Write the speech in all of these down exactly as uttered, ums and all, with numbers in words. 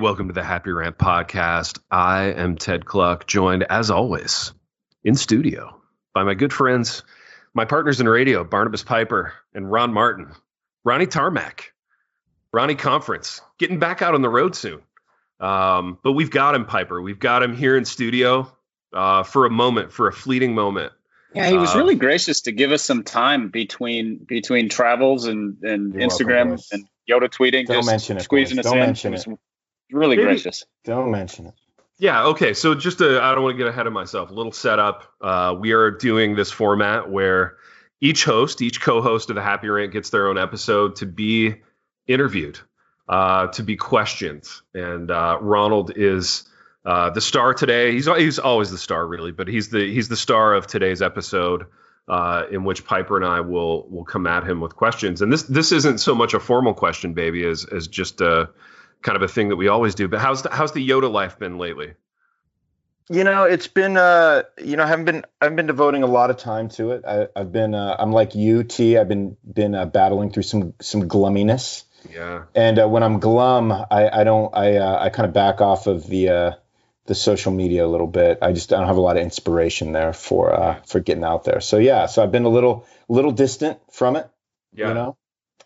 welcome to the Happy Ramp Podcast. I am Ted Cluck, joined as always in studio by my good friends, my partners in radio, Barnabas Piper and Ron Martin. Ronnie Tarmac, Ronnie Conference, getting back out on the road soon. Um, but we've got him, Piper. We've got him here in studio uh, for a moment, for a fleeting moment. Yeah, he was uh, really gracious to give us some time between between travels and, and Instagram welcome, and Yoda tweeting. Don't mention it. Squeezing us in. Don't mention it. Really Maybe. gracious. Don't mention it. Yeah. Okay. So just I I don't want to get ahead of myself. A little setup. Uh, we are doing this format where each host, each co-host of the Happy Rant gets their own episode to be interviewed, uh, to be questioned. And uh, Ronald is uh, the star today. He's he's always the star, really, but he's the he's the star of today's episode, uh, in which Piper and I will will come at him with questions. And this this isn't so much a formal question, baby, as as just a kind of a thing that we always do. But how's the, how's the Yoda life been lately? You know, it's been, uh, you know, I haven't been, I've been devoting a lot of time to it. I, I've been, uh, I'm like you, T, I've been, been uh, battling through some, some glumminess. Yeah. And uh, when I'm glum, I, I don't, I, uh, I kind of back off of the, uh, the social media a little bit. I just, I don't have a lot of inspiration there for, uh, for getting out there. So yeah, so I've been a little, little distant from it, yeah. you know?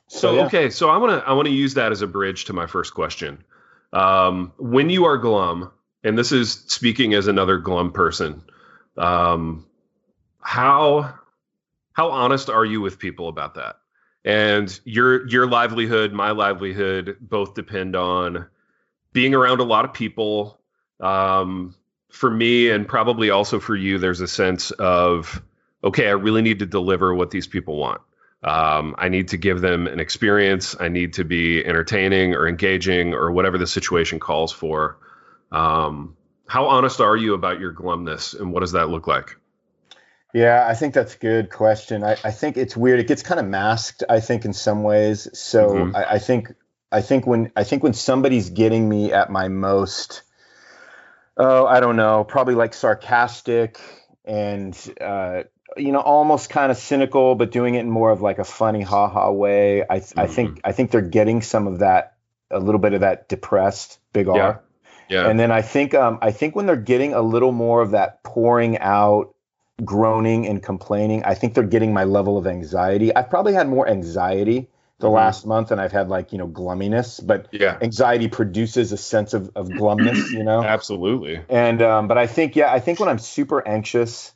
So, so yeah. okay. So I want to, I want to use that as a bridge to my first question. Um, when you are glum, and this is speaking as another glum person, Um, how how honest are you with people about that? And your your livelihood, my livelihood, both depend on being around a lot of people. Um, for me, and probably also for you, there's a sense of, okay, I really need to deliver what these people want. Um, I need to give them an experience. I need to be entertaining or engaging or whatever the situation calls for. Um, how honest are you about your glumness, and what does that look like? Yeah, I think that's a good question. I, I think it's weird. It gets kind of masked, I think, in some ways. So mm-hmm. I, I think, I think when, I think when somebody's getting me at my most, oh, I don't know, probably like sarcastic and, uh, you know, almost kind of cynical, but doing it in more of like a funny, ha ha way. I, mm-hmm. I think, I think they're getting some of that, a little bit of that depressed big R. Yeah. Yeah. And then I think um, I think when they're getting a little more of that pouring out, groaning and complaining, I think they're getting my level of anxiety. I've probably had more anxiety the mm-hmm. last month than I've had like, you know, glumminess. But yeah. anxiety produces a sense of, of glumness, you know? Absolutely. And um, but I think, yeah, I think when I'm super anxious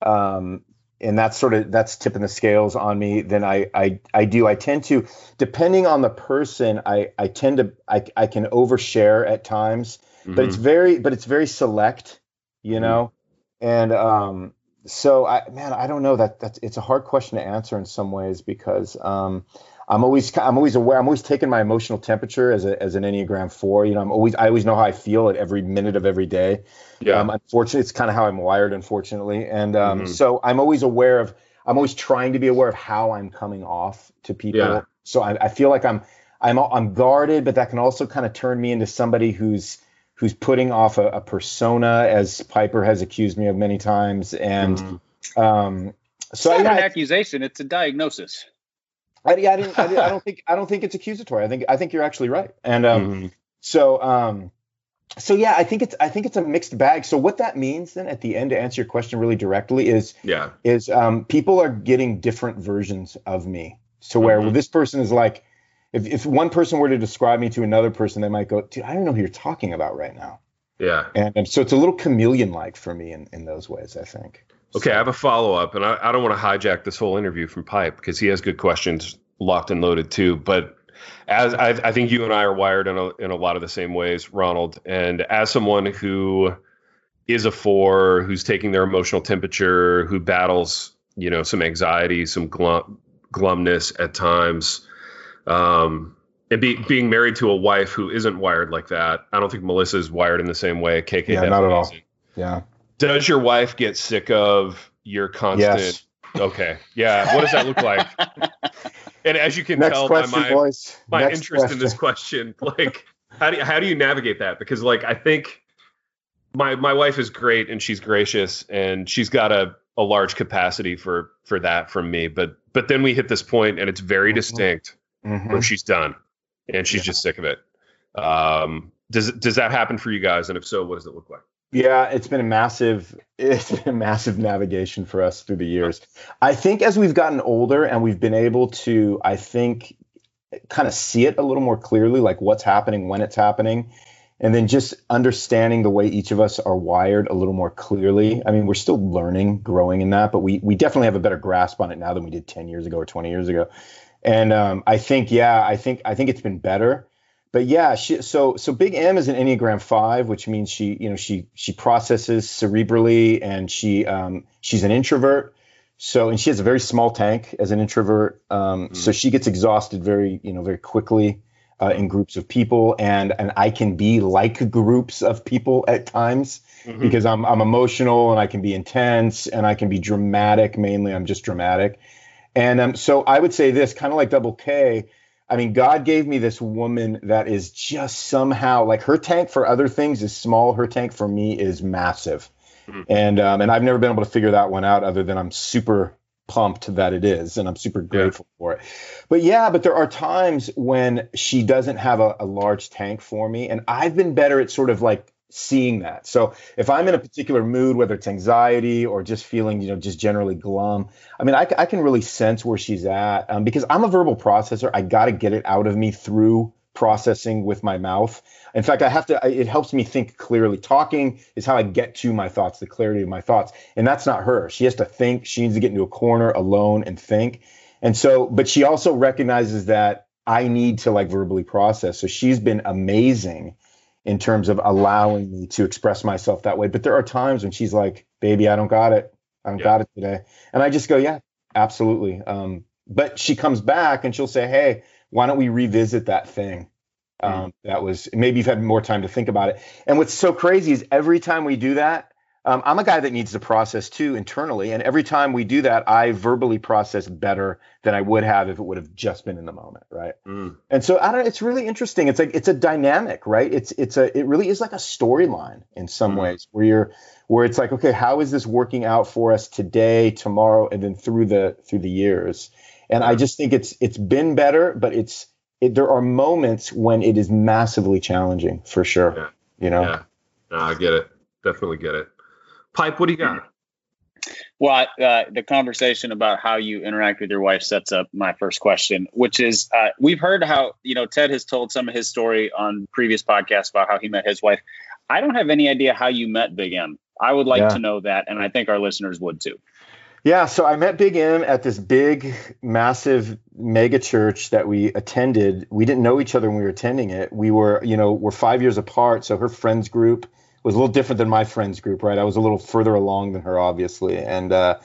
um, and that's sort of that's tipping the scales on me, then I, I, I do. I tend to, depending on the person, I, I tend to I, I can overshare at times. But it's very, but it's very select, you know? Mm-hmm. And, um, so I, man, I don't know that that's, it's a hard question to answer in some ways because, um, I'm always, I'm always aware, I'm always taking my emotional temperature as a, as an Enneagram four, you know, I'm always, I always know how I feel at every minute of every day. Yeah. Um, unfortunately, it's kind of how I'm wired, unfortunately. And, um, mm-hmm. so I'm always aware of, I'm always trying to be aware of how I'm coming off to people. Yeah. So I, I feel like I'm, I'm, I'm guarded, but that can also kind of turn me into somebody who's, who's putting off a, a persona, as Piper has accused me of many times. And mm-hmm. um, so it's not I, an I, accusation, it's a diagnosis. I, yeah, I, didn't, I, I don't think I don't think it's accusatory. I think I think you're actually right. And um, mm-hmm. so um, so yeah, I think it's I think it's a mixed bag. So what that means then at the end, to answer your question really directly, is yeah. is um, people are getting different versions of me. So where mm-hmm. well, this person is like, If if one person were to describe me to another person, they might go, dude, I don't know who you're talking about right now. Yeah. And, and so it's a little chameleon-like for me in, in those ways, I think. Okay, so. I have a follow-up, and I, I don't want to hijack this whole interview from Pipe because he has good questions locked and loaded too. But as I, I think you and I are wired in a, in a lot of the same ways, Ronald. And as someone who is a four, who's taking their emotional temperature, who battles, you know, some anxiety, some glum, glumness at times, Um, and be, being married to a wife who isn't wired like that. I don't think Melissa's wired in the same way. K K yeah, not at all. Yeah. Does your wife get sick of your constant? Yes. Okay. Yeah. What does that look like? And as you can Next tell question, by my, boys. my Next interest question. in this question, like how do you, how do you navigate that? Because like, I think my, my wife is great and she's gracious and she's got a, a large capacity for, for that from me. But, but then we hit this point and it's very mm-hmm. distinct. Mm-hmm. Where she's done and she's yeah. just sick of it. Um, Does does that happen for you guys? And if so, what does it look like? Yeah, it's been a massive, it's been a massive navigation for us through the years. I think as we've gotten older and we've been able to, I think, kind of see it a little more clearly, like what's happening, when it's happening, and then just understanding the way each of us are wired a little more clearly. I mean, we're still learning, growing in that, but we we definitely have a better grasp on it now than we did ten years ago or twenty years ago. And um, I think, yeah, I think I think it's been better. But yeah, she, so so Big M is an Enneagram five, which means she, you know, she she processes cerebrally, and she um, she's an introvert. So, and she has a very small tank as an introvert. Um, mm-hmm. So she gets exhausted very, you know, very quickly uh, in groups of people, and and I can be like groups of people at times, mm-hmm. because I'm I'm emotional, and I can be intense, and I can be dramatic. Mainly, I'm just dramatic, and um, so I would say this, kind of like Double K. I mean, God gave me this woman that is just somehow like her tank for other things is small. Her tank for me is massive. Mm-hmm. And um, and I've never been able to figure that one out, other than I'm super pumped that it is. And I'm super grateful yeah. for it. But yeah, but there are times when she doesn't have a, a large tank for me. And I've been better at sort of like seeing that. So if I'm in a particular mood, whether it's anxiety or just feeling, you know, just generally glum, I mean, I, I can really sense where she's at, um, because I'm a verbal processor. I got to get it out of me through processing with my mouth. In fact, I have to, I, it helps me think clearly. Talking is how I get to my thoughts, the clarity of my thoughts. And that's not her. She has to think. She needs to get into a corner alone and think. And so, but she also recognizes that I need to like verbally process. So she's been amazing in terms of allowing me to express myself that way. But there are times when she's like, baby, I don't got it. I don't yeah. got it today. And I just go, yeah, absolutely. Um, but she comes back and she'll say, hey, why don't we revisit that thing? Um, mm. That was, maybe you've had more time to think about it. And what's so crazy is every time we do that, um, I'm a guy that needs to process too internally. And every time we do that, I verbally process better than I would have if it would have just been in the moment. Right. Mm. And so I don't, it's really interesting. It's like, it's a dynamic, right? It's, it's a, it really is like a storyline in some mm. ways where you're, where it's like, okay, how is this working out for us today, tomorrow, and then through the, through the years. And I just think it's, it's been better, but it's, it, there are moments when it is massively challenging for sure. Yeah. You know, yeah. No, I get it. Definitely get it. Pipe, what do you got? Well, uh, the conversation about how you interact with your wife sets up my first question, which is uh, we've heard how, you know, Ted has told some of his story on previous podcasts about how he met his wife. I don't have any idea how you met Big M. I would like yeah. to know that. And I think our listeners would too. Yeah. So I met Big M at this big, massive mega church that we attended. We didn't know each other when we were attending it. We were, you know, we're five years apart. So her friends group was a little different than my friends group, right? I was a little further along than her, obviously. And uh,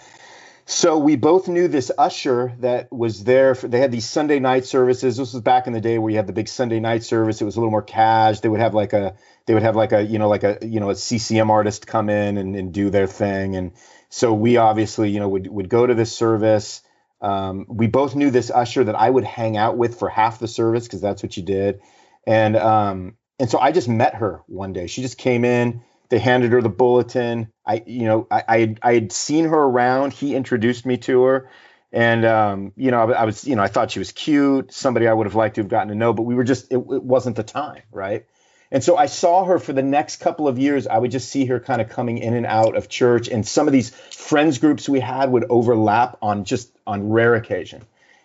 so we both knew this usher that was there. For, they had these Sunday night services. This was back in the day where you had the big Sunday night service. It was a little more cash. They would have like a, they would have like a, you know, like a, you know, a C C M artist come in and, and do their thing. And so we obviously, you know, would, would go to this service. Um, we both knew this usher that I would hang out with for half the service, because that's what you did. And, um, And so I just met her one day. She just came in. They handed her the bulletin. I, you know, I, I, had, I had seen her around. He introduced me to her, and um, you know, I, I was, you know, I thought she was cute, somebody I would have liked to have gotten to know, but we were just, it, it wasn't the time, right? And so I saw her for the next couple of years. I would just see her kind of coming in and out of church, and some of these friends groups we had would overlap on just on rare occasion,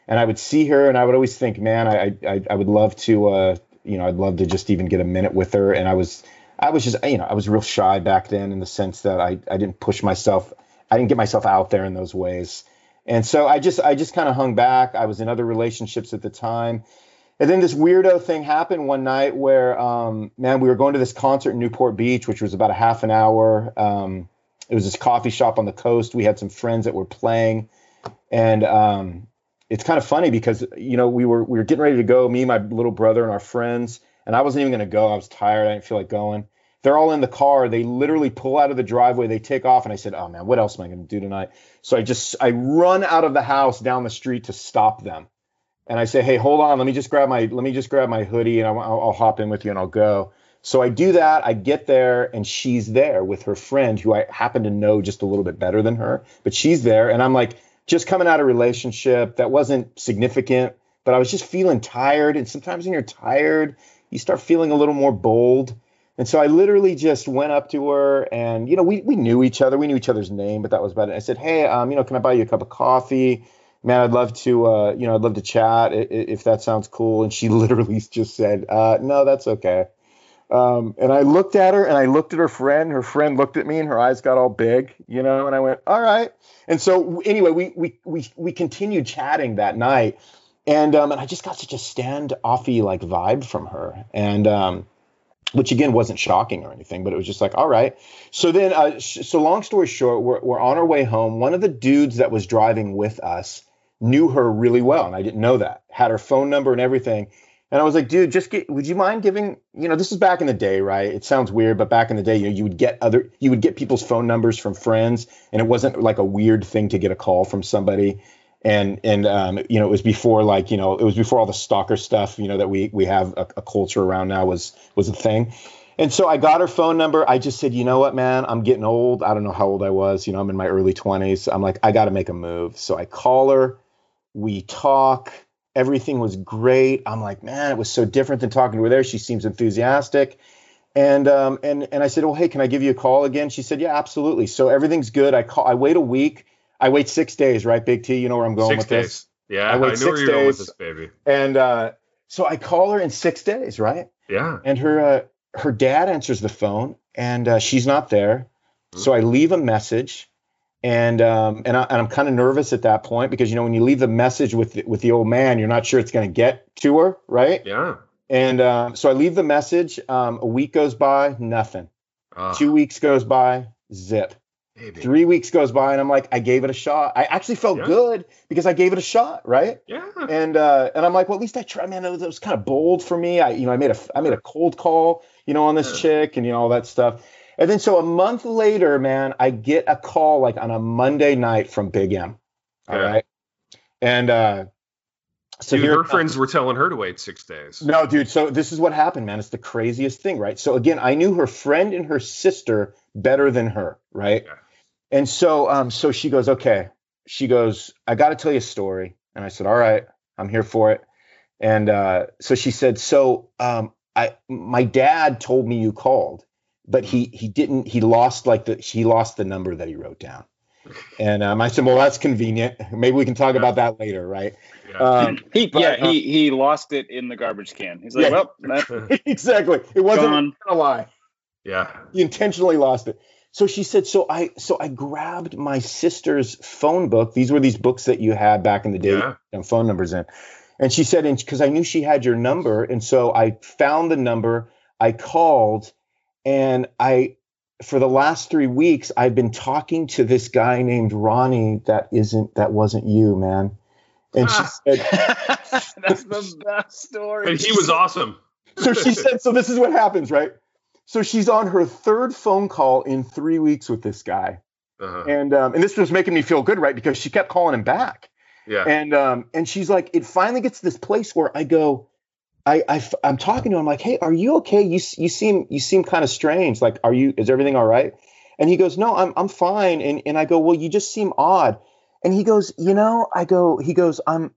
and I would see her, and I would always think, man, I, I, I would love to. Uh, You know, I'd love to just even get a minute with her. And I was, I was just, you know, I was real shy back then in the sense that I, I didn't push myself. I didn't get myself out there in those ways. And so I just, I just kind of hung back. I was in other relationships at the time. And then this weirdo thing happened one night where, um, man, we were going to this concert in Newport Beach, which was about a half an hour. Um, it was this coffee shop on the coast. We had some friends that were playing, and, um, it's kind of funny because, you know, we were we were getting ready to go, me, my little brother, and our friends, and I wasn't even going to go. I was tired. I didn't feel like going. They're all in the car. They literally pull out of the driveway. They take off, and I said, oh, man, what else am I going to do tonight? So I just I run out of the house down the street to stop them, and I say, hey, hold on. Let me just grab my let me just grab my hoodie, and I'll, I'll hop in with you, and I'll go. So I do that. I get there, and she's there with her friend, who I happen to know just a little bit better than her, but she's there, and I'm like, just coming out of a relationship that wasn't significant, but I was just feeling tired. And sometimes when you're tired, you start feeling a little more bold. And so I literally just went up to her and, you know, we, we knew each other. We knew each other's name, but that was about it. I said, hey, um, you know, can I buy you a cup of coffee? Man, I'd love to, uh, you know, I'd love to chat if, if that sounds cool. And she literally just said, uh, no, that's okay. Um, and I looked at her and I looked at her friend. Her friend looked at me and her eyes got all big, you know, and I went, all right. And so anyway, we, we, we, we continued chatting that night. And, um, and I just got such a standoffy like vibe from her. And, um, which again wasn't shocking or anything, but it was just like, all right. So then, uh, sh- so long story short, we're, we're on our way home. One of the dudes that was driving with us knew her really well. And I didn't know that, had her phone number and everything. And I was like, dude, just get, would you mind giving, you know, this is back in the day, right? It sounds weird, but back in the day, you know, you would get other, you would get people's phone numbers from friends, and it wasn't like a weird thing to get a call from somebody. And, and, um, you know, it was before like, you know, it was before all the stalker stuff, you know, that we, we have a, a culture around now was, was a thing. And so I got her phone number. I just said, you know what, man, I'm getting old. I don't know how old I was. You know, I'm in my early twenties. I'm like, I got to make a move. So I call her, we talk, everything was great. I'm like, man, it was so different than talking to her there. She seems enthusiastic. And, um, and, and I said, oh, hey, can I give you a call again? She said, yeah, absolutely. So everything's good. I call, I wait a week. I wait six days, right, Big T? You know where I'm going six with days. This? Yeah, I, wait I know six where you're days. Going with this, baby. And uh, so I call her in six days, right? Yeah. And her uh, her dad answers the phone, and uh, she's not there. Mm-hmm. So I leave a message, and um, and, I, and I'm kind of nervous at that point because, you know, when you leave the message with the, with the old man, you're not sure it's going to get to her, right? Yeah. And uh, so I leave the message. Um, a week goes by, nothing. Uh. Two weeks goes by, zip. Maybe. Three weeks goes by and I'm like, I gave it a shot. I actually felt yeah. good because I gave it a shot, right? Yeah. And uh, and I'm like, well, at least I tried. Man, it was kind of bold for me. I, you know, I made a, I made a cold call, you know, on this yeah. chick and you know all that stuff. And then so a month later, man, I get a call like on a Monday night from Big M. All yeah. right. And uh, so dude, her friends were telling her to wait six days. No, dude. So this is what happened, man. It's the craziest thing, right? So again, I knew her friend and her sister better than her, right? Yeah. And so, um, so she goes, okay, she goes, I got to tell you a story. And I said, all right, I'm here for it. And, uh, so she said, so, um, I, my dad told me you called, but he, he didn't, he lost like the, he lost the number that he wrote down. And, um, I said, well, that's convenient. Maybe we can talk yeah. about that later. Right. Yeah. Um, he, but, yeah, he, he lost it in the garbage can. He's like, yeah, well, that, exactly. It wasn't gone. A lie. Yeah. He intentionally lost it. So she said, so I so I grabbed my sister's phone book. These were these books that you had back in the day, yeah. and phone numbers in. And she said, and because I knew she had your number. And so I found the number. I called and I for the last three weeks, I've been talking to this guy named Ronnie. That isn't that wasn't you, man. And ah. she said, that's the best story. And he was awesome. So she said, so this is what happens, right? So she's on her third phone call in three weeks with this guy. Uh-huh. And um, and this was making me feel good, right? Because she kept calling him back. Yeah. And um, and she's like, it finally gets to this place where I go, I, I, I'm talking to him. I'm like, hey, are you okay? You you seem you seem kind of strange. Like, are you, is everything all right? And he goes, no, I'm I'm fine. And and I go, well, you just seem odd. And he goes, you know, I go, he goes, I'm.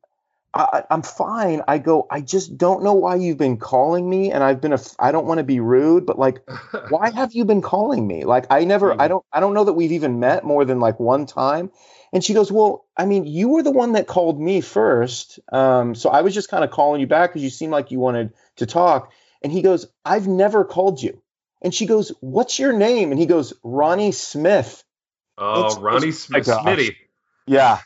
I, I'm fine. I go, I just don't know why you've been calling me. And I've been, a, I don't want to be rude, but like, why have you been calling me? Like, I never, mm-hmm. I don't, I don't know that we've even met more than like one time. And she goes, well, I mean, you were the one that called me first. Um, so I was just kind of calling you back because you seemed like you wanted to talk. And he goes, I've never called you. And she goes, what's your name? And he goes, Ronnie Smith. Oh, it's, Ronnie Smith. Smitty. Yeah.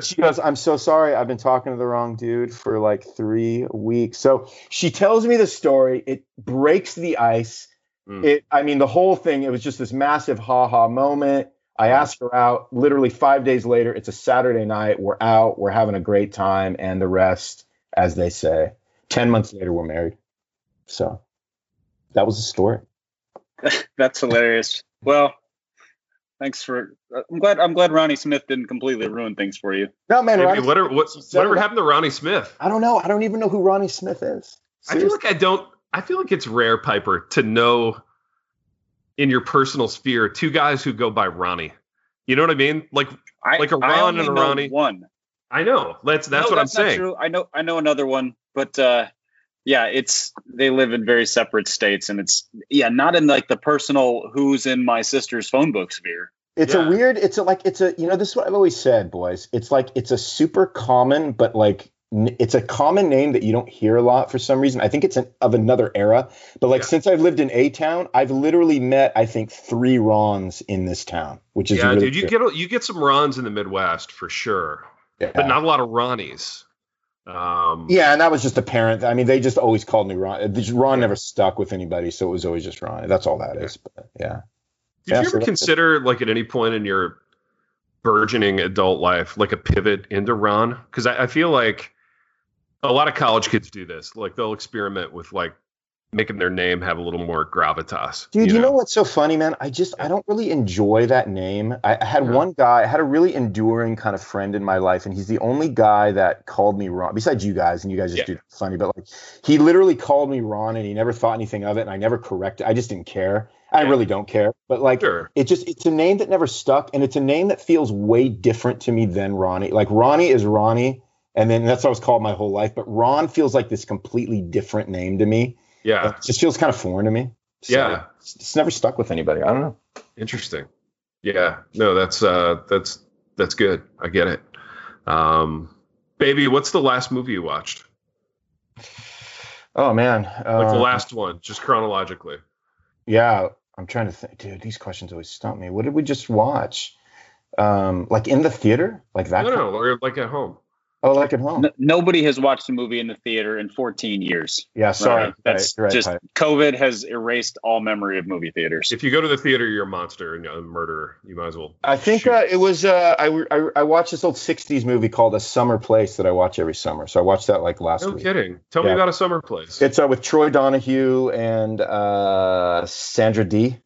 She goes, I'm so sorry. I've been talking to the wrong dude for like three weeks. So she tells me the story. It breaks the ice. Mm. It, I mean, the whole thing, it was just this massive ha-ha moment. I asked her out literally five days later. It's a Saturday night. We're out. We're having a great time. And the rest, as they say, ten months later, we're married. So that was the story. That's hilarious. Well, thanks for. I'm glad. I'm glad Ronnie Smith didn't completely ruin things for you. No, man. Maybe, whatever. What, whatever happened to Ronnie Smith? I don't know. I don't even know who Ronnie Smith is. Seriously. I feel like I don't. I feel like it's rare, Piper, to know in your personal sphere two guys who go by Ronnie. You know what I mean? Like, I, like a Ron and a Ronnie. One. I know. That's that's no, what that's I'm saying. True. I know. I know another one, but uh, yeah, it's, they live in very separate states, and it's, yeah, not in like the personal who's in my sister's phone book sphere. It's yeah. a weird, it's a, like, it's a, you know, this is what I've always said, boys. It's like, it's a super common, but like, n- it's a common name that you don't hear a lot for some reason. I think it's an, of another era, but like, yeah. since I've lived in a town, I've literally met, I think, three Rons in this town, which is yeah, really dude, you true. get, you get some Rons in the Midwest for sure, yeah. but not a lot of Ronnies. Um, yeah, and that was just apparent. I mean, they just always called me Ron. Ron yeah. never stuck with anybody, so it was always just Ron. That's all that is, but yeah. Did yeah, you ever so consider, like, at any point in your burgeoning adult life, like a pivot into Ron? Because I, I feel like a lot of college kids do this. Like, they'll experiment with, like, making their name have a little more gravitas. Dude, you know, you know what's so funny, man? I just, I don't really enjoy that name. I, I had yeah. one guy, I had a really enduring kind of friend in my life, and he's the only guy that called me Ron, besides you guys, and you guys just yeah. do funny, but, like, he literally called me Ron, and he never thought anything of it, and I never corrected. I just didn't care. I yeah. really don't care, but like sure. it just, it's a name that never stuck, and it's a name that feels way different to me than Ronnie. Like Ronnie is Ronnie, and then that's what I was called my whole life, but Ron feels like this completely different name to me. Yeah. It just feels kind of foreign to me. So yeah. It's, it's never stuck with anybody. I don't know. Interesting. Yeah. No, that's uh that's that's good. I get it. Um baby, what's the last movie you watched? Oh man. Uh, like the last one, just chronologically. Yeah, I'm trying to think. Dude, these questions always stump me. What did we just watch? Um, like in the theater? Like that? No, no, or like at home. Oh, like at home. N- nobody has watched a movie in the theater in fourteen years. Yeah, sorry. Right? That's right, right, just right. COVID has erased all memory of movie theaters. If you go to the theater, you're a monster and a murderer. You might as well. I think uh, it was, uh, I, I, I watched this old sixties movie called A Summer Place that I watch every summer. So I watched that like last no week. No kidding. Tell yeah. me about A Summer Place. It's uh, with Troy Donahue and uh, Sandra Dee.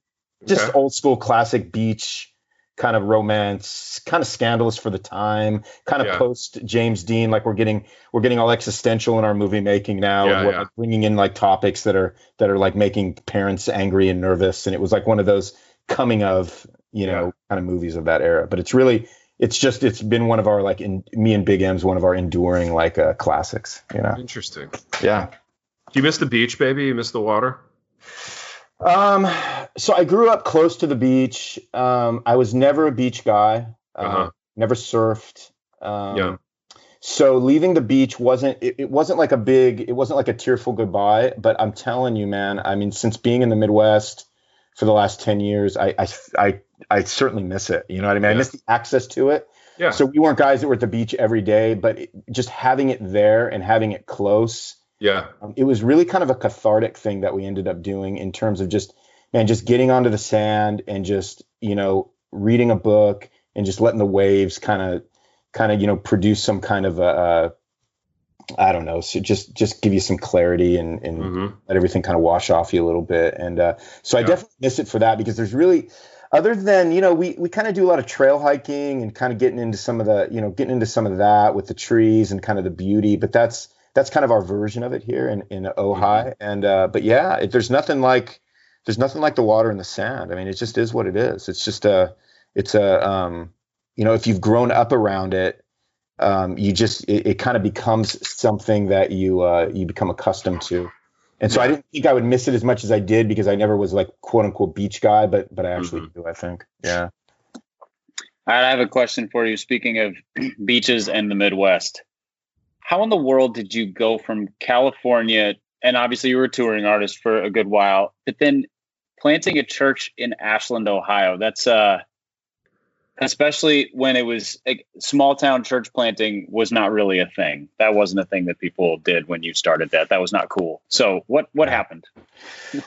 Just okay. old school classic beach. Kind of romance, kind of scandalous for the time, kind of yeah. post James Dean. Like we're getting, we're getting all existential in our movie making now. Yeah, and we're yeah. bringing in like topics that are, that are like making parents angry and nervous. And it was like one of those coming of, you know, yeah. kind of movies of that era, but it's really, it's just, it's been one of our, like in me and Big M's, one of our enduring like uh, classics, you know? Interesting. Yeah. Do you miss the beach, baby? You miss the water? Um, so I grew up close to the beach. Um, I was never a beach guy, uh, uh-huh. never surfed. Um, yeah. so leaving the beach wasn't, it, it wasn't like a big, it wasn't like a tearful goodbye, but I'm telling you, man, I mean, since being in the Midwest for the last ten years, I, I, I, I certainly miss it. You know what I mean? Yeah. I miss the access to it. Yeah. So we weren't guys that were at the beach every day, but it, just having it there and having it close. Yeah, um, it was really kind of a cathartic thing that we ended up doing in terms of just, man, just getting onto the sand and just, you know, reading a book and just letting the waves kind of, kind of, you know, produce some kind of a, uh, I don't know, so just just give you some clarity and, and mm-hmm. let everything kind of wash off you a little bit. And uh, so yeah. I definitely miss it for that because there's really, other than, you know, we we kind of do a lot of trail hiking and kind of getting into some of the, you know, getting into some of that with the trees and kind of the beauty, but that's. That's kind of our version of it here in, in Ohio. And, uh, but yeah, it, there's nothing like, there's nothing like the water and the sand. I mean, it just is what it is. It's just a, it's a, um, you know, if you've grown up around it, um, you just, it, it kind of becomes something that you, uh, you become accustomed to. And so I didn't think I would miss it as much as I did because I never was like quote unquote beach guy, but, but I actually mm-hmm. do, I think. Yeah. All right. I have a question for you. Speaking of beaches and the Midwest. How in the world did you go from California, and obviously you were a touring artist for a good while, but then planting a church in Ashland, Ohio? That's uh, especially when it was like, small town church planting was not really a thing. That wasn't a thing that people did when you started that. That was not cool. So what what happened?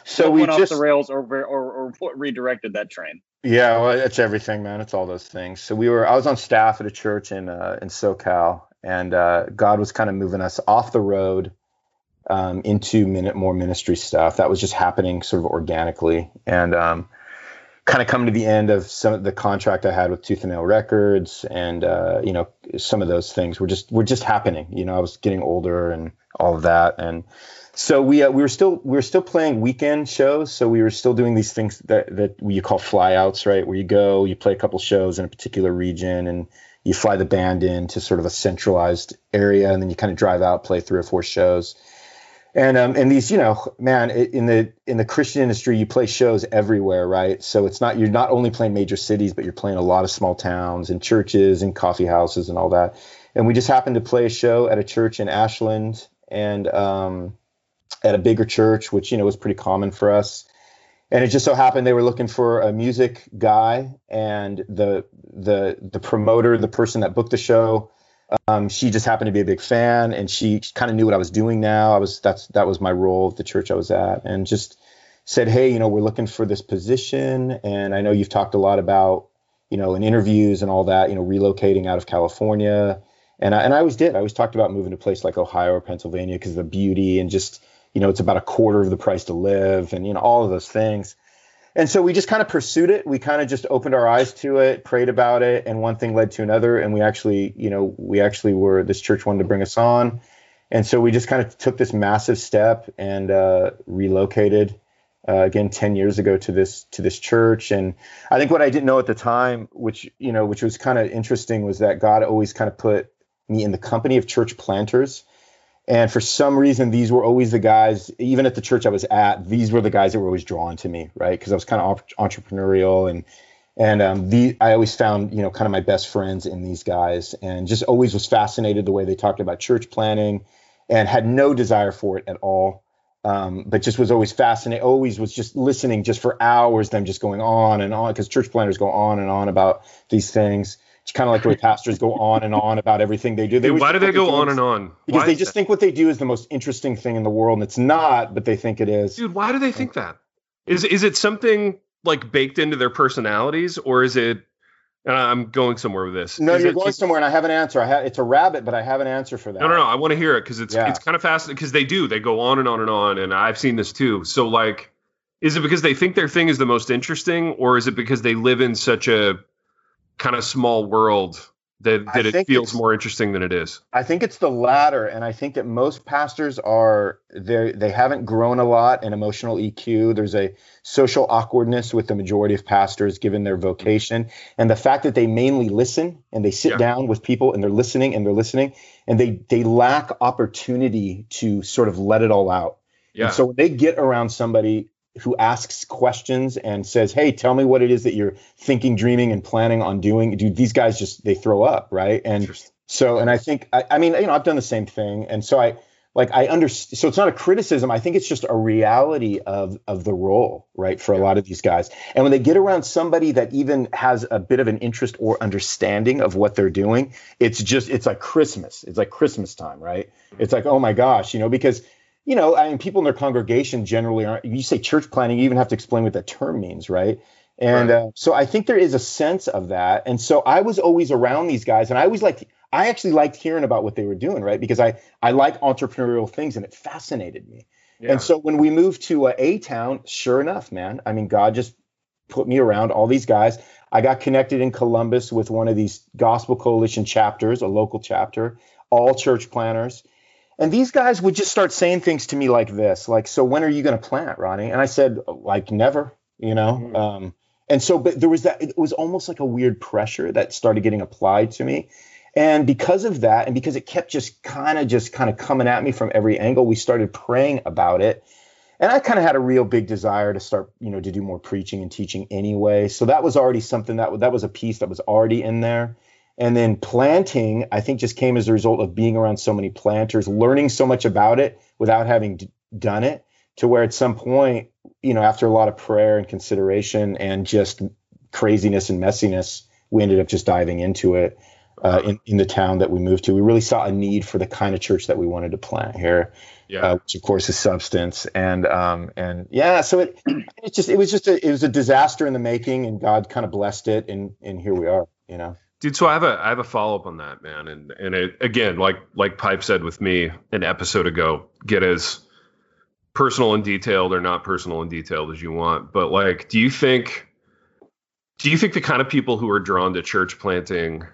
So we went just, off the rails or or, or what redirected that train? Yeah, well, it's everything, man. It's all those things. So we were I was on staff at a church in uh, in SoCal. And uh, God was kind of moving us off the road um, into minute more ministry stuff. That was just happening sort of organically. And um, kind of come to the end of some of the contract I had with Tooth and Nail Records, and uh, you know, some of those things were just were just happening. You know, I was getting older and all of that, and so we uh, we were still we were still playing weekend shows. So we were still doing these things that that you call flyouts, right? Where you go, you play a couple shows in a particular region, and you fly the band in to sort of a centralized area, and then you kind of drive out, play three or four shows. And um, and these, you know, man, in the in the Christian industry, you play shows everywhere, right? So it's not, you're not only playing major cities, but you're playing a lot of small towns and churches and coffee houses and all that. And we just happened to play a show at a church in Ashland and um, at a bigger church, which, you know, was pretty common for us. And it just so happened they were looking for a music guy, and the the the promoter, the person that booked the show, Um, she just happened to be a big fan, and she kind of knew what I was doing now. I was, that's, that was my role at the church I was at, and just said, hey, you know, we're looking for this position. And I know you've talked a lot about, you know, in interviews and all that, you know, relocating out of California. And I, and I always did, I always talked about moving to a place like Ohio or Pennsylvania because of the beauty and just, you know, it's about a quarter of the price to live and, you know, all of those things. And so we just kind of pursued it. We kind of just opened our eyes to it, prayed about it, and one thing led to another. And we actually, you know, we actually were, this church wanted to bring us on. And so we just kind of took this massive step and uh, relocated uh, again ten years ago to this to this church. And I think what I didn't know at the time, which, you know, which was kind of interesting, was that God always kind of put me in the company of church planters. And for some reason, these were always the guys, even at the church I was at, these were the guys that were always drawn to me, right? Because I was kind of entrepreneurial, and and um, the, I always found, you know, kind of my best friends in these guys, and just always was fascinated the way they talked about church planning, and had no desire for it at all, um, but just was always fascinated, always was just listening just for hours, them just going on and on, because church planners go on and on about these things. It's kind of like the way pastors go on and on about everything they do. They Dude, why do they go on and on? Because why they just that? think what they do is the most interesting thing in the world, and it's not, but they think it is. Dude, why do they think that? Is is it something like baked into their personalities, or is it? And I'm going somewhere with this. No, is you're going just, somewhere, and I have an answer. I have, it's a rabbit, but I have an answer for that. No, no, no. I want to hear it because it's yeah. it's kind of fascinating. Because they do, they go on and on and on, and I've seen this too. So, like, is it because they think their thing is the most interesting, or is it because they live in such a kind of small world that, that it feels more interesting than it is? I think it's the latter. And I think that most pastors are they they haven't grown a lot in emotional E Q. There's a social awkwardness with the majority of pastors given their vocation. And the fact that they mainly listen and they sit yeah. down with people and they're listening and they're listening and they, they lack opportunity to sort of let it all out. Yeah. And so when they get around somebody who asks questions and says, hey, tell me what it is that you're thinking, dreaming, and planning on doing. Dude, these guys just, they throw up, right? And so, and I think, I, I mean, you know, I've done the same thing. And so I, like, I understand, so it's not a criticism. I think it's just a reality of, of the role, right, for a lot of these guys. And when they get around somebody that even has a bit of an interest or understanding of what they're doing, it's just, it's like Christmas. It's like Christmas time, right? It's like, oh my gosh, you know, because you know, I mean, people in their congregation generally aren't, you say church planning, you even have to explain what that term means, right? And right. Uh, so I think there is a sense of that. And so I was always around these guys, and I always liked, I actually liked hearing about what they were doing, right? Because I, I like entrepreneurial things, and it fascinated me. Yeah. And so when we moved to uh, A-Town, sure enough, man, I mean, God just put me around all these guys. I got connected in Columbus with one of these Gospel Coalition chapters, a local chapter, all church planners. And these guys would just start saying things to me like this, like, so when are you going to plant, Ronnie? And I said, like, never, you know? Mm-hmm. Um, and so, but there was that, it was almost like a weird pressure that started getting applied to me. And because of that, and because it kept just kind of just kind of coming at me from every angle, we started praying about it. And I kind of had a real big desire to start, you know, to do more preaching and teaching anyway. So that was already something that, that was a piece that was already in there. And then planting, I think, just came as a result of being around so many planters, learning so much about it without having d- done it, to where at some point, you know, after a lot of prayer and consideration and just craziness and messiness, we ended up just diving into it uh, in, in the town that we moved to. We really saw a need for the kind of church that we wanted to plant here, yeah. uh, which of course is Substance. And um, and yeah, so it it just it was just a, it was a disaster in the making, and God kind of blessed it, and and here we are, you know. Dude, so I have a I have a follow up on that, man, and and it, again, like like Pipe said with me an episode ago, get as personal and detailed or not personal and detailed as you want, but like, do you think do you think the kind of people who are drawn to church planting,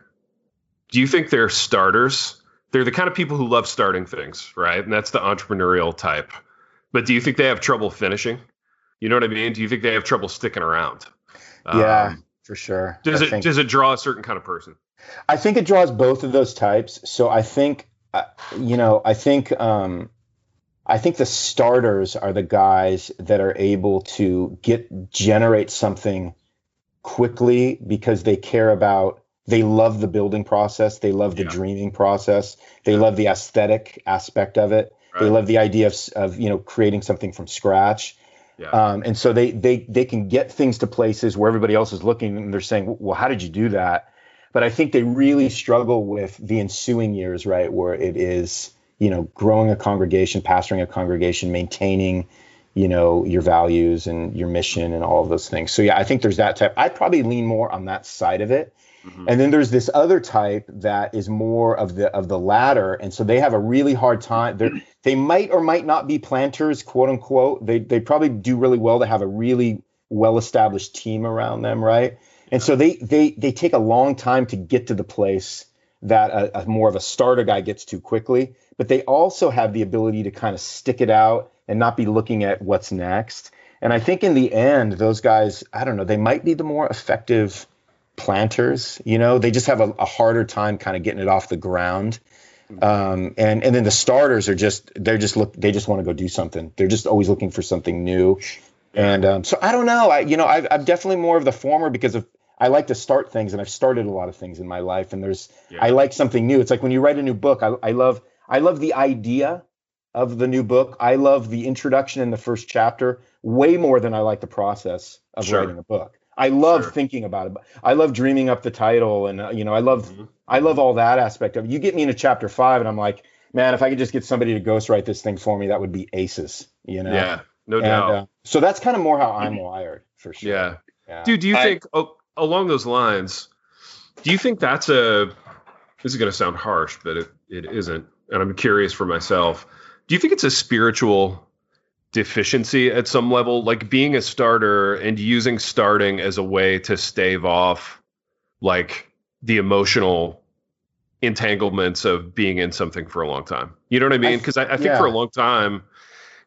do you think they're starters? They're the kind of people who love starting things, right? And that's the entrepreneurial type. But do you think they have trouble finishing? You know what I mean? Do you think they have trouble sticking around? Yeah. Um, For sure. Does it does it draw a certain kind of person? I think it draws both of those types. So I think, uh, you know, I think um, I think the starters are the guys that are able to get generate something quickly because they care about, they love the building process. They love the yeah. dreaming process. They yeah. love the aesthetic aspect of it. Right. They love the idea of, of, you know, creating something from scratch. Yeah. Um, and so they, they, they can get things to places where everybody else is looking and they're saying, well, how did you do that? But I think they really struggle with the ensuing years, right? Where it is, you know, growing a congregation, pastoring a congregation, maintaining, you know, your values and your mission and all of those things. So yeah, I think there's that type. I'd probably lean more on that side of it. Mm-hmm. And then there's this other type that is more of the of the latter. And so they have a really hard time. They're, they might or might not be planters, quote unquote. They they probably do really well to have a really well-established team around them, right? And so they they they take a long time to get to the place that a, a more of a starter guy gets to quickly. But they also have the ability to kind of stick it out and not be looking at what's next. And I think in the end, those guys, I don't know, they might be the more effective planters. You know, they just have a, a harder time kind of getting it off the ground. Um, and and then the starters are just they're just look they just want to go do something. They're just always looking for something new. And um, so I don't know. I you know I, I'm definitely more of the former because of. I like to start things, and I've started a lot of things in my life. And there's, yeah. I like something new. It's like when you write a new book. I, I love, I love the idea of the new book. I love the introduction in the first chapter way more than I like the process of sure. writing a book. I love sure. thinking about it. I love dreaming up the title, and uh, you know, I love, mm-hmm. I love all that aspect of it. You get me into chapter five, and I'm like, man, if I could just get somebody to ghostwrite this thing for me, that would be aces. You know? Yeah, no and, doubt. Uh, so that's kind of more how I'm wired for sure. Yeah, yeah. Dude, do you I, think? Oh, along those lines, do you think that's a, this is going to sound harsh, but it, it isn't. And I'm curious for myself, do you think it's a spiritual deficiency at some level, like being a starter and using starting as a way to stave off like the emotional entanglements of being in something for a long time? You know what I mean? Because I, I think yeah. for a long time,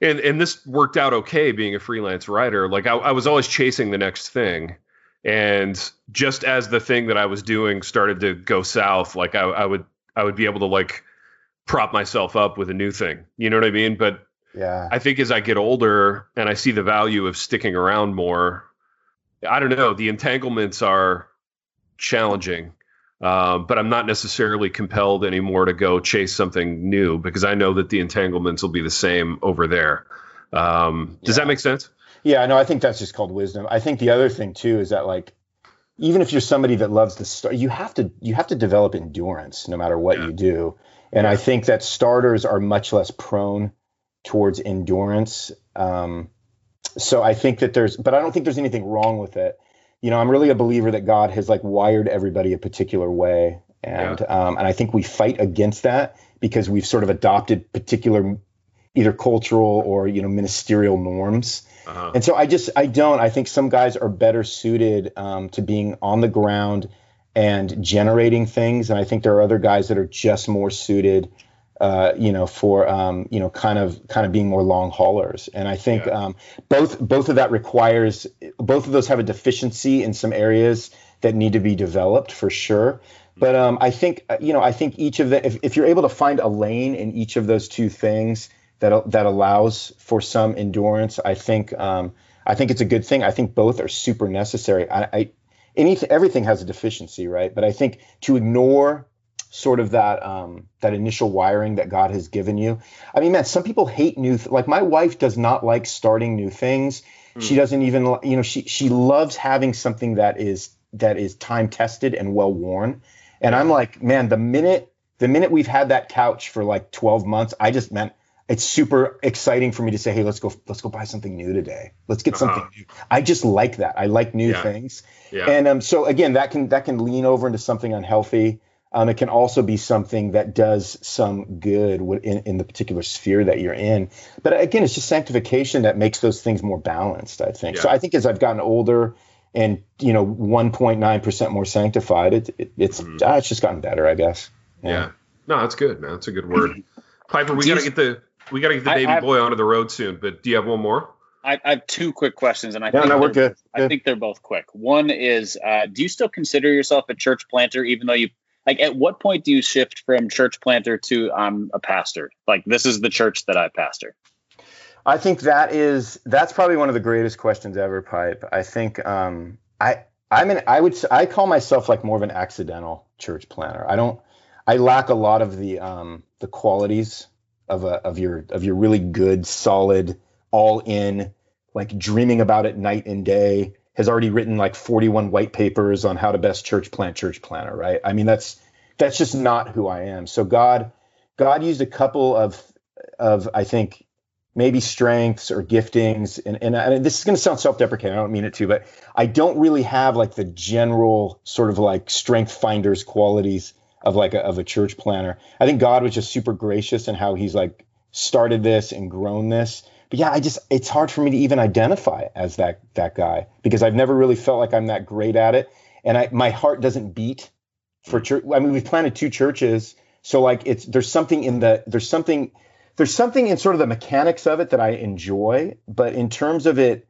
and, and this worked out okay being a freelance writer, like I, I was always chasing the next thing. And just as the thing that I was doing started to go south, like I, I would, I would be able to like prop myself up with a new thing. You know what I mean? But yeah, I think as I get older and I see the value of sticking around more, I don't know, the entanglements are challenging, uh, but I'm not necessarily compelled anymore to go chase something new because I know that the entanglements will be the same over there. Um, does yeah. that make sense? Yeah, no, I think that's just called wisdom. I think the other thing too is that like, even if you're somebody that loves the start, you have to you have to develop endurance no matter what yeah. you do. And yeah. I think that starters are much less prone towards endurance. Um, so I think that there's, but I don't think there's anything wrong with it. You know, I'm really a believer that God has like wired everybody a particular way, and yeah. um, and I think we fight against that because we've sort of adopted particular either cultural or you know ministerial norms. Uh-huh. And so I just, I don't, I think some guys are better suited um, to being on the ground and generating things. And I think there are other guys that are just more suited, uh, you know, for, um, you know, kind of, kind of being more long haulers. And I think yeah. um, both, both of that requires, both of those have a deficiency in some areas that need to be developed for sure. Mm-hmm. But um, I think, you know, I think each of the, if, if you're able to find a lane in each of those two things, that that allows for some endurance. I think um, I think it's a good thing. I think both are super necessary. I, I anything everything has a deficiency, right? But I think to ignore sort of that um, that initial wiring that God has given you. I mean, man, some people hate new. Th- like my wife does not like starting new things. Mm. She doesn't even, you know, she she loves having something that is that is time tested and well worn. And I'm like, man, the minute the minute we've had that couch for like twelve months, I just meant. It's super exciting for me to say, hey, let's go, let's go buy something new today. Let's get uh-huh. something new. I just like that. I like new yeah. things. Yeah. And um, so again, that can, that can lean over into something unhealthy. Um, it can also be something that does some good in, in the particular sphere that you're in. But again, it's just sanctification that makes those things more balanced, I think. Yeah. So I think as I've gotten older and, you know, one point nine percent more sanctified, it, it it's, mm. ah, it's just gotten better, I guess. Yeah. yeah. No, that's good, man. That's a good word. Piper, we got to get the, We got to get the baby have, boy onto the road soon, but do you have one more? I, I have two quick questions, and I, yeah, think, no, we're good. Good. I think they're both quick. One is, uh, do you still consider yourself a church planter, even though you – like at what point do you shift from church planter to I'm um, a pastor? Like this is the church that I pastor. I think that is that's probably one of the greatest questions ever, Pipe. I think um, I I'm an I would I call myself like more of an accidental church planner. I don't I lack a lot of the um, the qualities of a of your of your really good, solid, all in, like dreaming about it night and day. Has already written like forty-one white papers on how to best church plant church planner, right? I mean, that's that's just not who I am. So God, God used a couple of of I think maybe strengths or giftings, and and I, this is going to sound self-deprecating. I don't mean it to, but I don't really have like the general sort of like strength finders qualities of like a, of a church planner. I think God was just super gracious in how He's like started this and grown this. But yeah, I just, it's hard for me to even identify as that, that guy, because I've never really felt like I'm that great at it. And I, my heart doesn't beat for church. I mean, we've planted two churches. So like it's, there's something in the, there's something, there's something in sort of the mechanics of it that I enjoy, but in terms of it,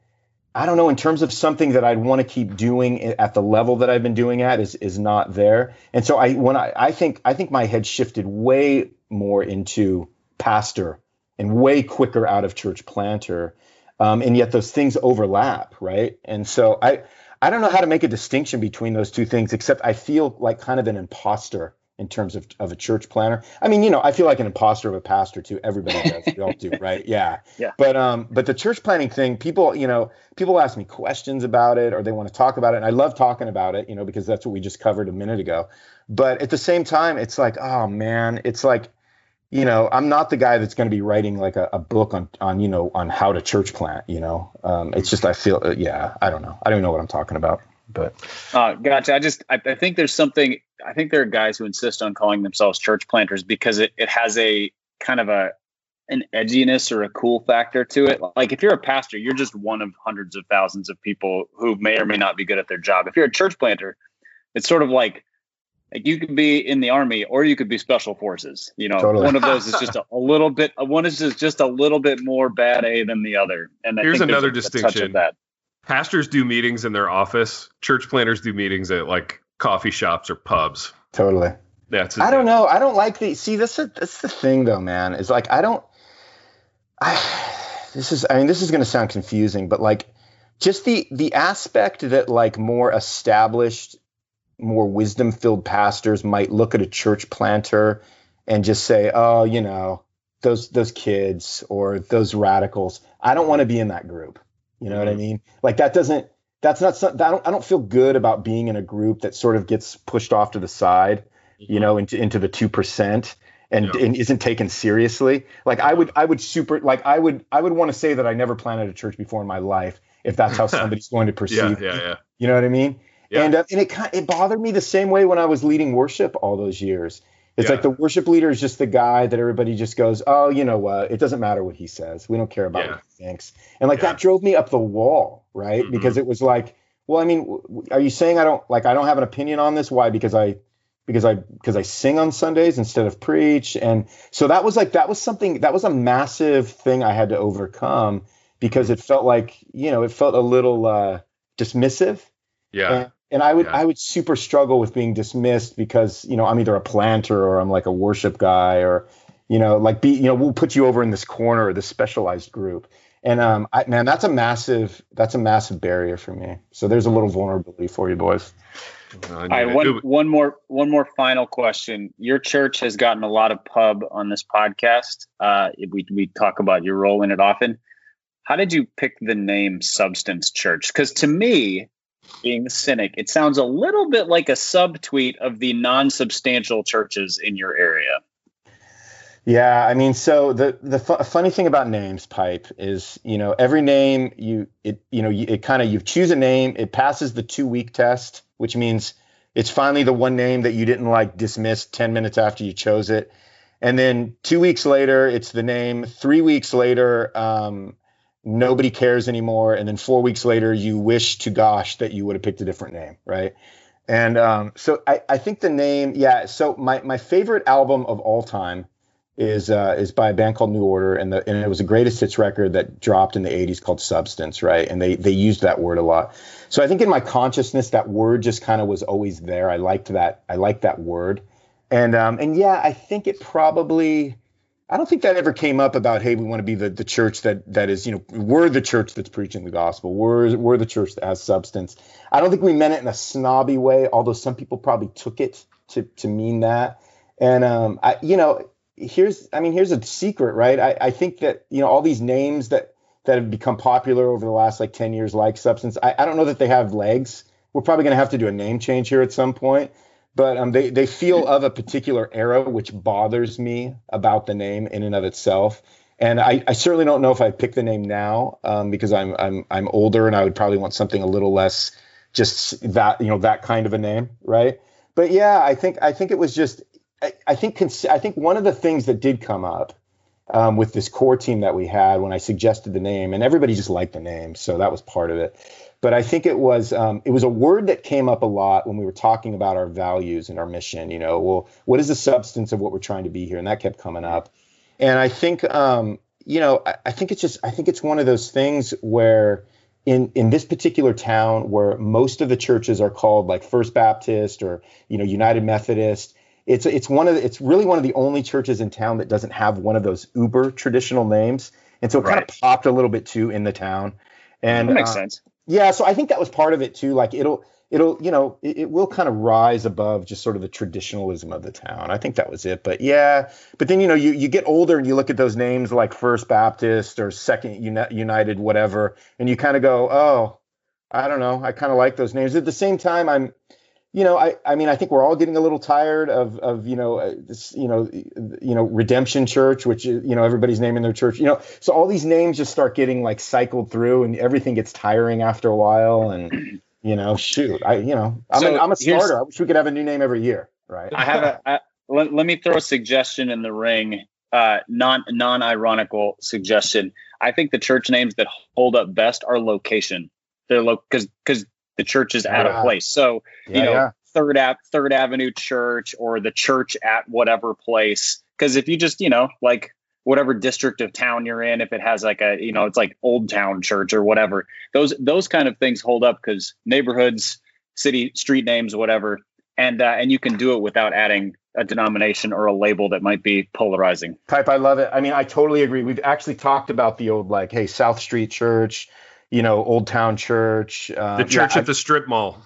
I don't know, in terms of something that I'd want to keep doing at the level that I've been doing at is, is not there. And so I, when I, I think, I think my head shifted way more into pastor and way quicker out of church planter. Um, and yet those things overlap, right? And so I, I don't know how to make a distinction between those two things, except I feel like kind of an imposter in terms of, of a church planner. I mean, you know, I feel like an imposter of a pastor too. Everybody does. We all do, right? Yeah. yeah. But um, but the church planning thing, people, you know, people ask me questions about it or they want to talk about it. And I love talking about it, you know, because that's what we just covered a minute ago. But at the same time, it's like, oh man, it's like, you know, I'm not the guy that's going to be writing like a, a book on, on, you know, on how to church plant, you know, um, it's just, I feel, uh, yeah, I don't know. I don't know what I'm talking about, but. Uh, gotcha. I just, I, I think there's something, I think there are guys who insist on calling themselves church planters because it, it has a kind of a, an edginess or a cool factor to it. Like if you're a pastor, you're just one of hundreds of thousands of people who may or may not be good at their job. If you're a church planter, it's sort of like, Like you could be in the Army or you could be special forces. You know, totally. One of those is just a, a little bit. One is just, just a little bit more bad A than the other. And I here's think another a, distinction: a that. Pastors do meetings in their office. Church planters do meetings at like coffee shops or pubs. Totally. That's. I don't know. I don't like the. See, this is that's the thing though, man. Is like I don't. I. This is. I mean, this is going to sound confusing, but like, just the the aspect that like more established, more wisdom-filled pastors might look at a church planter and just say, oh, you know, those those kids or those radicals, I don't want to be in that group. You know mm-hmm. what I mean? Like that doesn't, that's not, some, I, don't, I don't feel good about being in a group that sort of gets pushed off to the side, mm-hmm. you know, into into the two percent and, yeah. and isn't taken seriously. Like I would, I would super, like I would, I would want to say that I never planted a church before in my life if that's how somebody's going to perceive yeah, yeah, yeah. You know what I mean? Yeah. And uh, and it it bothered me the same way when I was leading worship all those years. It's yeah. like the worship leader is just the guy that everybody just goes, oh, you know what? It doesn't matter what he says. We don't care about yeah. what he thinks. And like yeah. that drove me up the wall, right? Mm-hmm. Because it was like, well, I mean, are you saying I don't like I don't have an opinion on this? Why? Because I because I because I sing on Sundays instead of preach. And so that was like that was something that was a massive thing I had to overcome because it felt like, you know, it felt a little uh, dismissive. Yeah. And, And I would yeah. I would super struggle with being dismissed because, you know, I'm either a planter or I'm like a worship guy or, you know, like, be you know, we'll put you over in this corner or this specialized group. And, um, I, man, that's a massive that's a massive barrier for me. So there's a little vulnerability for you boys. All right, one, one more one more final question. Your church has gotten a lot of pub on this podcast. Uh, we we talk about your role in it often. How did you pick the name Substance Church? Because to me, being a cynic, it sounds a little bit like a subtweet of the non-substantial churches in your area. Yeah, I mean, so the the fu- funny thing about names, Pipe, is you know every name you it you know you, it kind of you choose a name, it passes the two week test, which means it's finally the one name that you didn't like dismiss ten minutes after you chose it, and then two weeks later it's the name, three weeks later. Um, Nobody cares anymore. And then four weeks later, you wish to gosh that you would have picked a different name, right? And um, so I, I think the name, yeah. So my my favorite album of all time is uh, is by a band called New Order, and the and it was a greatest hits record that dropped in the eighties called Substance, right? And they they used that word a lot. So I think in my consciousness, that word just kind of was always there. I liked that. I liked that word, and um, and yeah, I think it probably. I don't think that ever came up about, hey, we want to be the, the church that that is, you know, we're the church that's preaching the gospel. We're, we're the church that has substance. I don't think we meant it in a snobby way, although some people probably took it to, to mean that. And, um, I, you know, here's, I mean, here's a secret, right? I, I think that, you know, all these names that, that have become popular over the last like ten years, like Substance, I, I don't know that they have legs. We're probably going to have to do a name change here at some point. But um, they, they feel of a particular era, which bothers me about the name in and of itself. And I, I certainly don't know if I pick the name now um, because I'm I'm I'm older and I would probably want something a little less just that, you know, that kind of a name. Right. But yeah, I think I think it was just I, I think cons- I think one of the things that did come up um, with this core team that we had when I suggested the name, and everybody just liked the name. So that was part of it. But I think it was um, it was a word that came up a lot when we were talking about our values and our mission. You know, well, what is the substance of what we're trying to be here? And that kept coming up. And I think, um, you know, I, I think it's just I think it's one of those things where in in this particular town where most of the churches are called like First Baptist or, you know, United Methodist. It's it's one of the, it's really one of the only churches in town that doesn't have one of those uber traditional names. And so it right. kind of popped a little bit, too, in the town. And that makes uh, sense. Yeah, so I think that was part of it too. Like it'll, it'll, you know, it, it will kind of rise above just sort of the traditionalism of the town. I think that was it. But yeah, but then you know, you you get older and you look at those names like First Baptist or Second Uni- United, whatever, and you kind of go, oh, I don't know, I kind of like those names. At the same time, I'm, you know, I, I mean, I think we're all getting a little tired of of you know, uh, this, you know, you know, Redemption Church, which you know everybody's naming their church, you know, so all these names just start getting like cycled through, and everything gets tiring after a while, and you know, shoot, I you know, I'm so an, I'm a starter. I wish we could have a new name every year, right? I have a I, let, let me throw a suggestion in the ring, uh, non non ironical suggestion. I think the church names that hold up best are location. They're lo because because. The church is out yeah. of place. So, yeah, you know, yeah. Third Ave, Third Avenue Church or the church at whatever place. Because if you just, you know, like whatever district of town you're in, if it has like a, you know, it's like Old Town Church or whatever, those those kind of things hold up because neighborhoods, city, street names, whatever. And uh, and you can do it without adding a denomination or a label that might be polarizing. Pipe, I love it. I mean, I totally agree. We've actually talked about the old like, hey, South Street Church. You know, Old Town Church. Um, the church yeah, at I, the strip mall.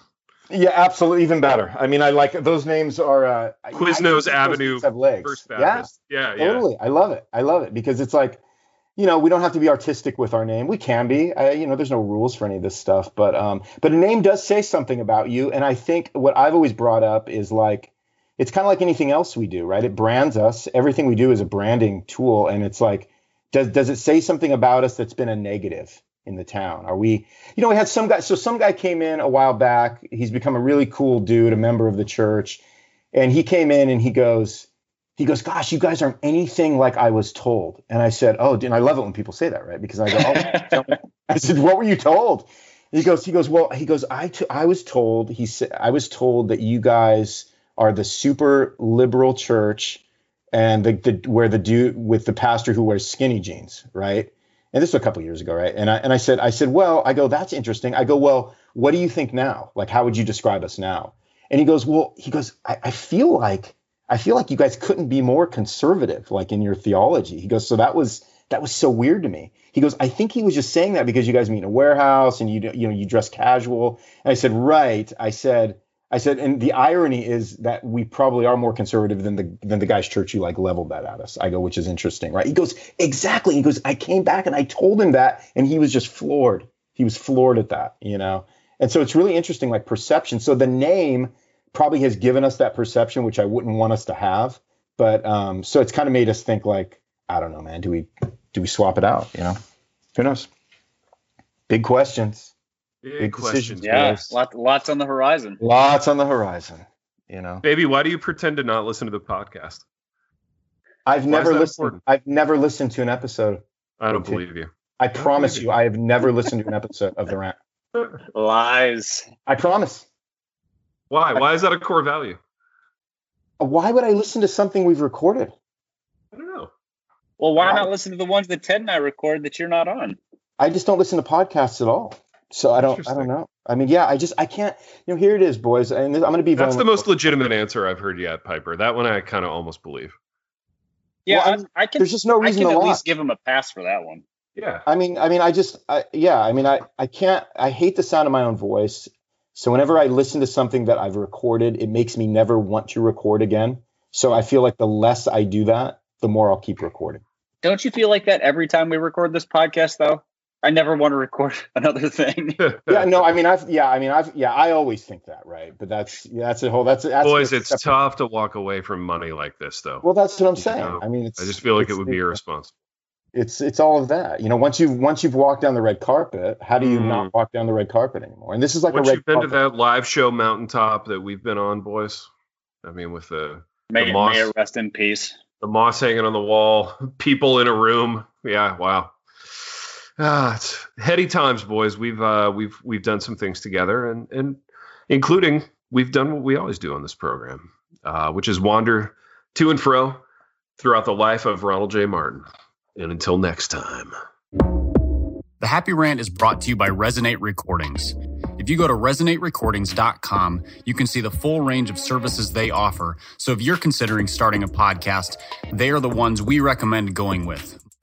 Yeah, absolutely. Even better. I mean, I like those names are. Uh, Quiznos I, I Avenue. Have legs. First Baptist. Yeah, yeah, totally. Yeah. I love it. I love it because it's like, you know, we don't have to be artistic with our name. We can be. I, you know, there's no rules for any of this stuff. But um, but a name does say something about you. And I think what I've always brought up is like, it's kind of like anything else we do, right? It brands us. Everything we do is a branding tool. And it's like, does does it say something about us that's been a negative in the town? Are we, you know, we had some guy, so some guy came in a while back. He's become a really cool dude, a member of the church. And he came in and he goes, he goes, gosh, you guys aren't anything like I was told. And I said, oh, and I love it when people say that, right? Because I go, oh, I said, what were you told? And he goes, he goes, well, he goes, I, t- I was told, he said, I was told that you guys are the super liberal church and the, the where the dude with the pastor who wears skinny jeans, right? And this was a couple of years ago, right? And I and I said, I said, well, I go, that's interesting. I go, well, what do you think now? Like, how would you describe us now? And he goes, well, he goes, I, I feel like I feel like you guys couldn't be more conservative, like in your theology. He goes, so that was that was so weird to me. He goes, I think he was just saying that because you guys meet in a warehouse and you you know you dress casual. And I said, right. I said, I said, and the irony is that we probably are more conservative than the than the guy's church who like leveled that at us. I go, which is interesting, right? He goes, exactly. He goes, I came back and I told him that, and he was just floored. He was floored at that, you know? And so it's really interesting, like perception. So the name probably has given us that perception, which I wouldn't want us to have. But um, so it's kind of made us think like, I don't know, man, do we do we swap it out? You know, who knows? Big questions. Big, Big questions. Yeah, lots, lots on the horizon. Lots on the horizon, you know. Baby, why do you pretend to not listen to the podcast? I've why never listened. Important? I've never listened to an episode. I don't believe two. you. I, I promise you, you, I have never listened to an episode of The Rant. Lies. I promise. Why? Why is that a core value? Why would I listen to something we've recorded? I don't know. Well, why, why? not listen to the ones that Ted and I record that you're not on? I just don't listen to podcasts at all. So I don't, I don't know. I mean, yeah, I just, I can't, you know, here it is, boys. And I'm going to be, that's vulnerable. The most legitimate answer I've heard yet, Piper. That one I kind of almost believe. Yeah, well, I, I can. There's just no reason I can to at lie. least give him a pass for that one. Yeah. I mean, I mean, I just, I, yeah, I mean, I, I can't, I hate the sound of my own voice. So whenever I listen to something that I've recorded, it makes me never want to record again. So I feel like the less I do that, the more I'll keep recording. Don't you feel like that every time we record this podcast, though? I never want to record another thing. yeah, no, I mean, I've, yeah, I mean, I've, yeah, I always think that, right? But that's, yeah, that's a whole, that's, that's boys, it's separate. Tough to walk away from money like this, though. Well, that's what I'm saying. You know, I mean, it's, I just feel like it would be irresponsible. It's, it's all of that, you know. Once you've, once you've walked down the red carpet, how do you mm. not walk down the red carpet anymore? And this is like once a red. You've been carpet. To that live show mountaintop that we've been on, boys. I mean, with the, may, the moss, may it rest in peace. The moss hanging on the wall, people in a room. Yeah, wow. Ah, it's heady times, boys. We've uh, we've we've done some things together, and and including we've done what we always do on this program, uh, which is wander to and fro throughout the life of Ronald J. Martin. And until next time. The Happy Rant is brought to you by Resonate Recordings. If you go to resonate recordings dot com, you can see the full range of services they offer. So if you're considering starting a podcast, they are the ones we recommend going with.